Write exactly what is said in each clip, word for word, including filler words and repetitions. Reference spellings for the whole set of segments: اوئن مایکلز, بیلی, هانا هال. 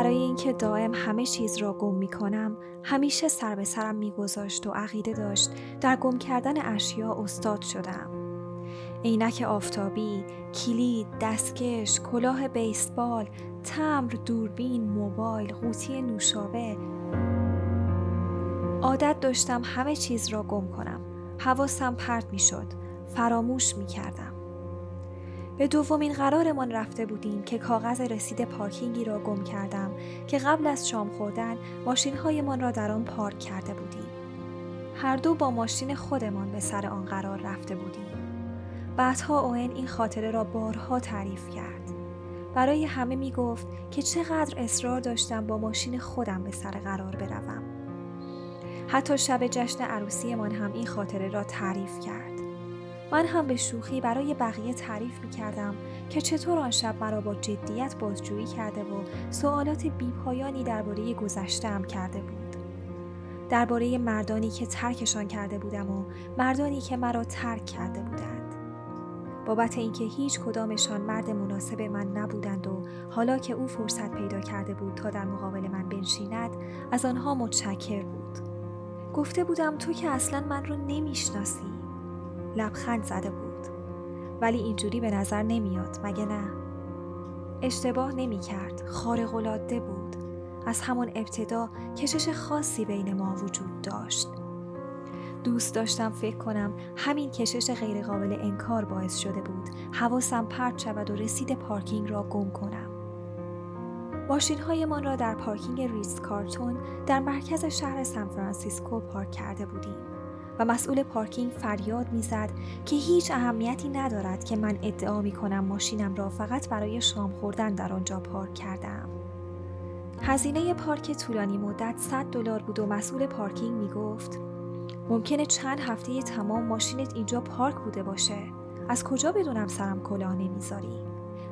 برای اینکه دائم همه چیز را گم می کنم همیشه سر به سرم می گذاشت و عقیده داشت در گم کردن اشیا استاد شدم. عینک آفتابی، کلید، دستکش، کلاه بیسبال، تمبر، دوربین، موبایل، قوطی نوشابه. عادت داشتم همه چیز را گم کنم. حواسم پرت می شد. فراموش می کردم. به دومین قرارمان رفته بودیم که کاغذ رسید پارکینگی را گم کردم که قبل از شام خوردن ماشین‌هایمان را در آن پارک کرده بودیم. هر دو با ماشین خودمان به سر آن قرار رفته بودیم. بعدها اوئن این خاطره را بارها تعریف کرد. برای همه می گفت که چقدر اصرار داشتم با ماشین خودم به سر قرار بروم. حتی شب جشن عروسی من هم این خاطره را تعریف کرد. من هم به شوخی برای بقیه تعریف می کردم که چطور آن شب مرا با جدیت بازجویی کرده و سوالات بی‌پایانی درباره گذشته‌ام کرده بود. درباره مردانی که ترکشان کرده بودم و مردانی که مرا ترک کرده بودند. بابت اینکه هیچ کدامشان مرد مناسب من نبودند و حالا که او فرصت پیدا کرده بود تا در مقابل من بنشیند، از آنها متشکر بود. گفته بودم تو که اصلاً من رو نمی‌شناسی. لبخند زده بود. ولی اینجوری به نظر نمیاد، مگه نه؟ اشتباه نمی کرد. خارق‌العاده بود. از همان ابتدا کشش خاصی بین ما وجود داشت. دوست داشتم فکر کنم همین کشش غیرقابل انکار باعث شده بود حواسم پرت شود و رسید پارکینگ را گم کنم. ماشین‌هایمان را در پارکینگ ریتز کارلتون در مرکز شهر سانفرانسیسکو پارک کرده بودیم و مسئول پارکینگ فریاد می‌زد که هیچ اهمیتی ندارد که من ادعا می‌کنم ماشینم را فقط برای شام خوردن در آنجا پارک کردم. هزینه پارک طولانی مدت صد دلار بود و مسئول پارکینگ می‌گفت ممکنه چند هفته تمام ماشینت اینجا پارک بوده باشه. از کجا بدونم سرم کلاه نمی‌ذاری؟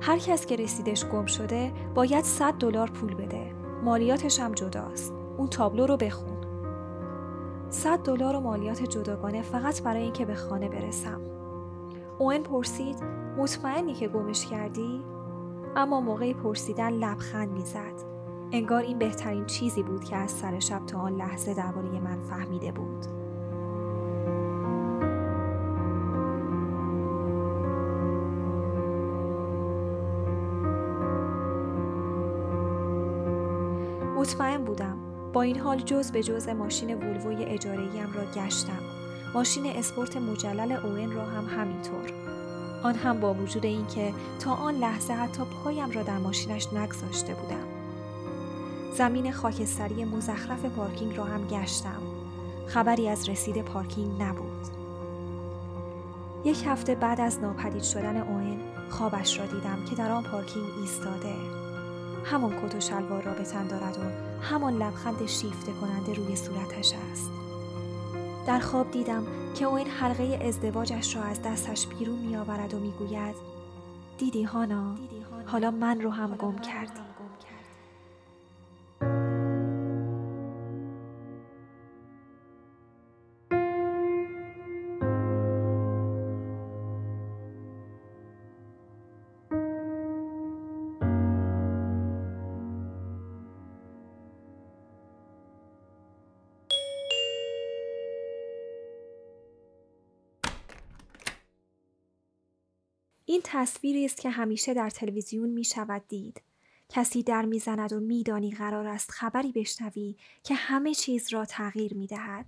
هر کس که رسیدش گم شده باید صد دلار پول بده. مالیاتش هم جداست. اون تابلو رو بخون. صد دلار و مالیات جداگانه فقط برای اینکه به خانه برسم. اوئن پرسید مطمئنی که گمش کردی؟ اما موقع پرسیدن لبخند میزد. انگار این بهترین چیزی بود که از سر شب تا آن لحظه درباره من فهمیده بود. مطمئن بودم. با این حال جز به جز ماشین وولوی اجاره‌ایم را گشتم. ماشین اسپورت مجلل اوئن را هم همینطور. آن هم با وجود اینکه تا آن لحظه حتی پایم را در ماشینش نگذاشته بودم. زمین خاکستری مزخرف پارکینگ را هم گشتم. خبری از رسید پارکینگ نبود. یک هفته بعد از ناپدید شدن اوئن خوابش را دیدم که در آن پارکینگ ایستاده. همان کت و شلوار را به تن دارد و همان لبخند شیفته کننده روی صورتش است. در خواب دیدم که اوئن حلقه ازدواجش را از دستش بیرون می آورد و می گوید دیدی هانا، حالا من رو هم گم کردی. این تصویری است که همیشه در تلویزیون می شود دید. کسی در می زند و می دانی قرار است خبری بشنوی که همه چیز را تغییر می دهد.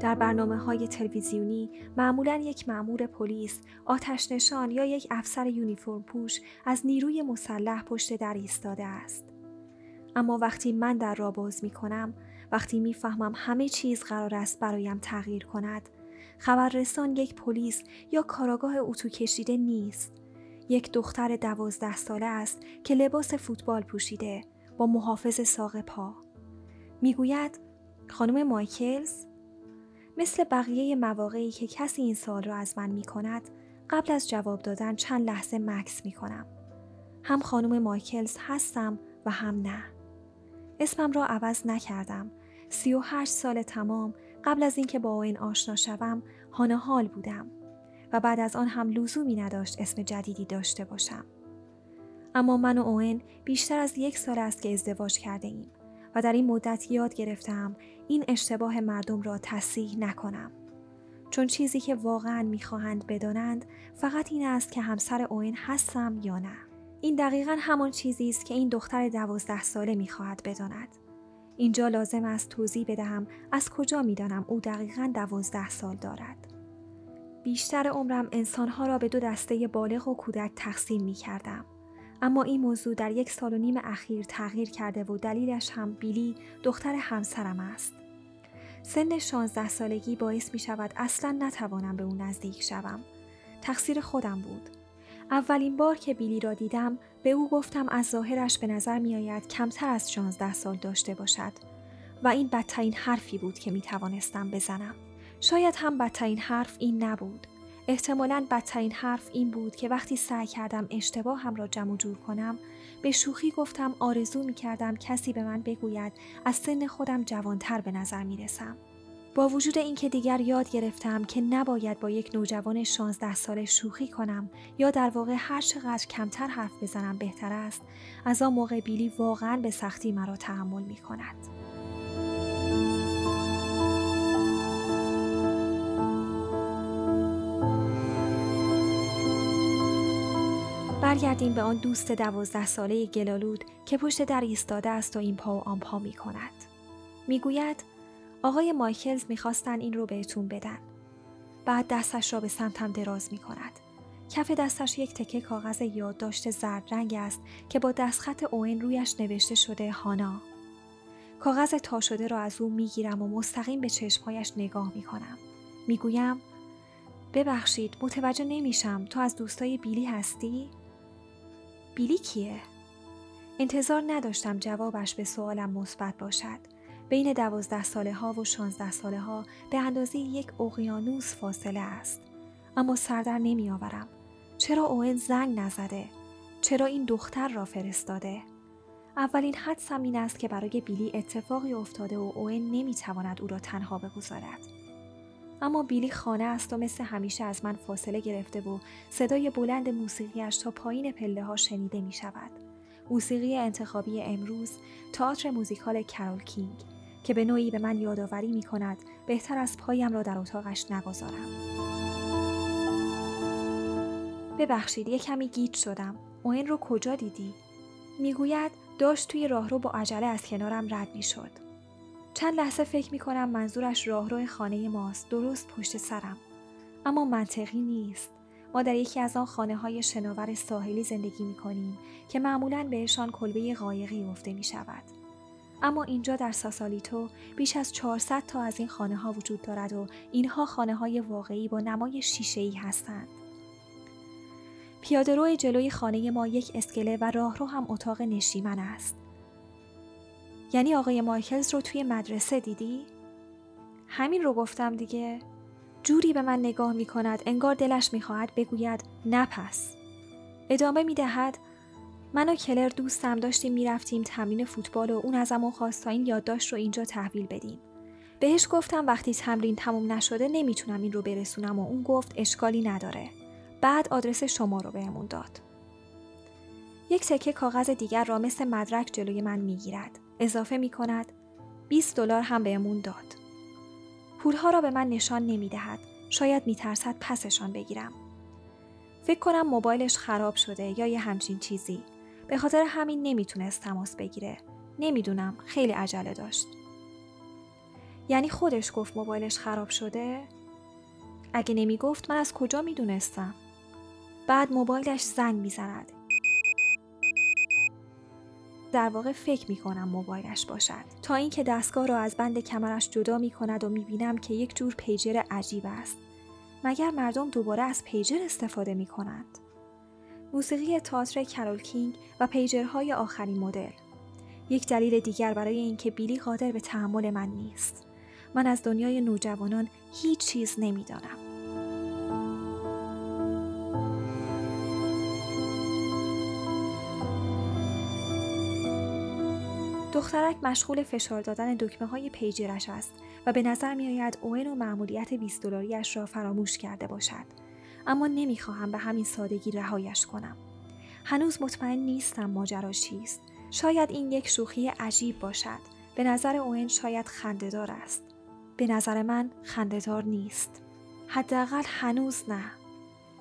در برنامه های تلویزیونی معمولاً یک مأمور پلیس، آتش نشان یا یک افسر یونیفرم پوش از نیروی مسلح پشت در ایستاده است. اما وقتی من در را باز می کنم، وقتی میفهمم همه چیز قرار است برایم تغییر کند، خبررسان یک پلیس یا کاراگاه اتو کشیده نیست. یک دختر دوازده ساله است که لباس فوتبال پوشیده با محافظ ساق پا. میگوید خانم مایکلز، مثل بقیه مواقعی که کسی این سوال را از من میکند، قبل از جواب دادن چند لحظه مکث میکنم. هم خانم مایکلز هستم و هم نه. اسمم را عوض نکردم. سی و هشت سال تمام قبل از اینکه با اوئن آشنا شوم، هانا هال بودم. و بعد از آن هم لزومی نداشت اسم جدیدی داشته باشم. اما من و اوئن بیشتر از یک سال است که ازدواج کرده ایم و در این مدت یاد گرفتم این اشتباه مردم را تصحیح نکنم. چون چیزی که واقعاً می‌خواهند بدانند فقط این است که همسر اوئن هستم یا نه. این دقیقاً همان چیزی است که این دختر دوازده ساله می‌خواهد بداند. اینجا لازم است توضیح بدهم از کجا می‌دانم او دقیقاً دوازده سال دارد. بیشتر عمرم انسان‌ها را به دو دسته بالغ و کودک تقسیم می‌کردم. اما این موضوع در یک سال و نیم اخیر تغییر کرده و دلیلش هم بیلی دختر همسرم است. سن شانزده سالگی باعث می شود اصلا نتوانم به او نزدیک شوم. تقصیر خودم بود. اولین بار که بیلی را دیدم به او گفتم از ظاهرش به نظر می آید کمتر از شانزده سال داشته باشد و این بدترین حرفی بود که می توانستم بزنم. شاید هم بدترین حرف این نبود. احتمالاً بدترین حرف این بود که وقتی سعی کردم اشتباهم را جمع و جور کنم به شوخی گفتم آرزو می کردم کسی به من بگوید از سن خودم جوانتر به نظر می رسم. با وجود این که دیگر یاد گرفتم که نباید با یک نوجوان شانزده ساله شوخی کنم یا در واقع هر چقدر کمتر حرف بزنم بهتر است، از آن موقع بیلی واقعاً به سختی مرا تحمل می کند. برگردیم به آن دوست دوازده ساله گلالود که پشت در ایستاده است و این پا و آن پا می کند. می گوید آقای مایکلز می خواستن این رو بهتون بدن. بعد دستش را به سمتم دراز می کند. کف دستش یک تکه کاغذ یادداشت زرد رنگ است که با دستخط اوئن رویش نوشته شده هانا. کاغذ تا شده را از او می گیرم و مستقیم به چشمهایش نگاه می کنم. می گویم ببخشید متوجه نمیشم تو از دوستای بیلی هستی؟ بیلی کیه؟ انتظار نداشتم جوابش به سوالم مثبت باشد. بین دوازده ساله ها و شانزده ساله ها به اندازه یک اقیانوس فاصله است. اما سردر نمی آورم. چرا اوئن زنگ نزده؟ چرا این دختر را فرستاده؟ اولین حدسم این است که برای بیلی اتفاقی افتاده و اوئن نمی تواند او را تنها بگذارد. اما بیلی خانه است و مثل همیشه از من فاصله گرفته و صدای بلند موسیقیش تا پایین پله ها شنیده می شود. موسیقی انتخابی امروز تئاتر موزیکال کرول کینگ که به نوعی به من یادآوری می کند بهتر از پایم را در اتاقش نگذارم. ببخشید یه کمی گیج شدم. اوئن رو کجا دیدی؟ می گوید داشت توی راهرو با عجله از کنارم رد می شد. چند لحظه فکر می کنم منظورش راهرو خانه ماست، درست پشت سرم. اما منطقی نیست. ما در یکی از آن خانه های شناور ساحلی زندگی می کنیم که معمولاً بهشان کلبه قایقی گفته می شود. اما اینجا در ساسالیتو بیش از چهارصد تا از این خانه ها وجود دارد و اینها خانه های واقعی با نمای شیشه‌ای هستند. پیاده‌رو جلوی خانه ما یک اسکله و راهرو هم اتاق نشیمن است. یعنی آقای مایکلز رو توی مدرسه دیدی؟ همین رو گفتم دیگه. جوری به من نگاه می کند انگار دلش می خواهد بگوید نه پس. ادامه می دهد من و کلر دوستم داشتیم می رفتیم تمرین فوتبال و اون ازمون خواست تا این یادداشت رو اینجا تحویل بدیم. بهش گفتم وقتی تمرین تموم نشده نمی تونم این رو برسونم و اون گفت اشکالی نداره. بعد آدرس شما رو بهمون داد. یک تکه کاغذ دیگر را مثل مدرک جلوی من می گیرد. اضافه می کند بیست دلار هم بهمون داد. پولها را به من نشان نمی دهد. شاید می ترسد پسشان بگیرم. فکر کنم موبایلش خراب شده یا یه همچین چیزی. به خاطر همین نمی تونست تماس بگیره. نمی دونم، خیلی عجله داشت. یعنی خودش گفت موبایلش خراب شده؟ اگه نمی گفت من از کجا می دونستم؟ بعد موبایلش زنگ می زند. در واقع فکر می کنم موبایلش باشد تا اینکه دستگاه را از بند کمرش جدا می کند و می بینم که یک جور پیجر عجیب است. مگر مردم دوباره از پیجر استفاده می کنند؟ موسیقی تئاتر کرول کینگ و پیجرهای آخرین مدل. یک دلیل دیگر برای اینکه بیلی قادر به تحمل من نیست. من از دنیای نوجوانان هیچ چیز نمی دانم. دخترک مشغول فشار دادن دکمه‌های پیجرش است و به نظر می‌آید اوئن و مأموریت بیست دلاری‌اش را فراموش کرده باشد. اما نمیخواهم به همین سادگی رهایش کنم. هنوز مطمئن نیستم ماجرا چیست. شاید این یک شوخی عجیب باشد. به نظر اوئن شاید خنده‌دار است. به نظر من خنده‌دار نیست. حداقل هنوز نه.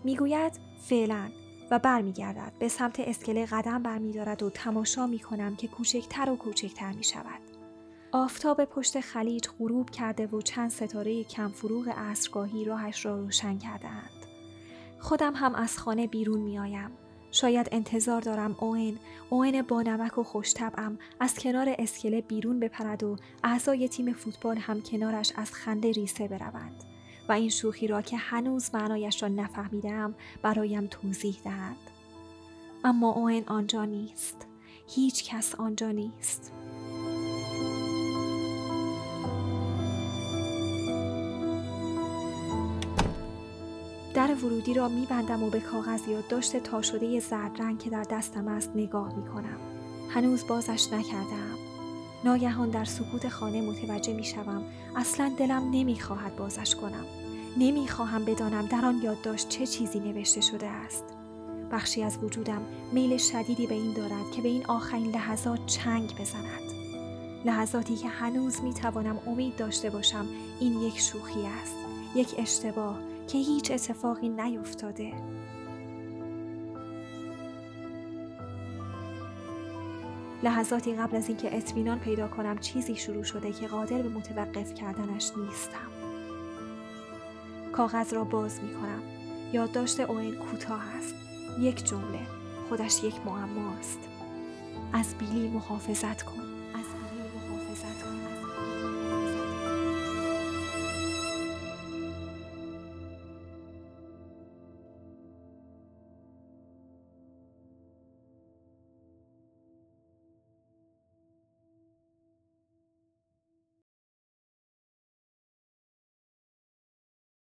میگوید فعلا و برمیگردد. به سمت اسکله قدم برمیدارد و تماشا میکنم که کوچکتر و کوچکتر میشود. آفتاب پشت خلیج غروب کرده و چند ستاره کم فروغ عصرگاهی راهش را روشن کرده‌اند. خودم هم از خانه بیرون میآیم. شاید انتظار دارم اوئن، اوئن با نمک و خوشطبعم از کنار اسکله بیرون بپرد و اعضای تیم فوتبال هم کنارش از خنده ریسه بروند و این شوخی را که هنوز معنایش را نفهمیدم برایم توضیح دهد. اما اوئن آنجا نیست. هیچ کس آنجا نیست. در ورودی را می‌بندم و به کاغذ یادداشت تا شده زرد رنگ که در دستم است نگاه می‌کنم. هنوز بازش نکردم. ناگهان در سکوت خانه متوجه می‌شوم اصلاً دلم نمی‌خواهد بازش کنم. نمی‌خواهم بدانم در آن یادداشت چه چیزی نوشته شده است. بخشی از وجودم میل شدیدی به این دارد که به این آخرین لحظات چنگ بزند. لحظاتی که هنوز می‌توانم امید داشته باشم این یک شوخی است، یک اشتباه که هیچ اتفاقی نیفتاده. لحظاتی قبل از اینکه اطمینان پیدا کنم چیزی شروع شده که قادر به متوقف کردنش نیستم. کاغذ را باز می کنم. یادداشت اوئن کوتاه است. یک جمله. خودش یک معما است. از بیلی محافظت کن.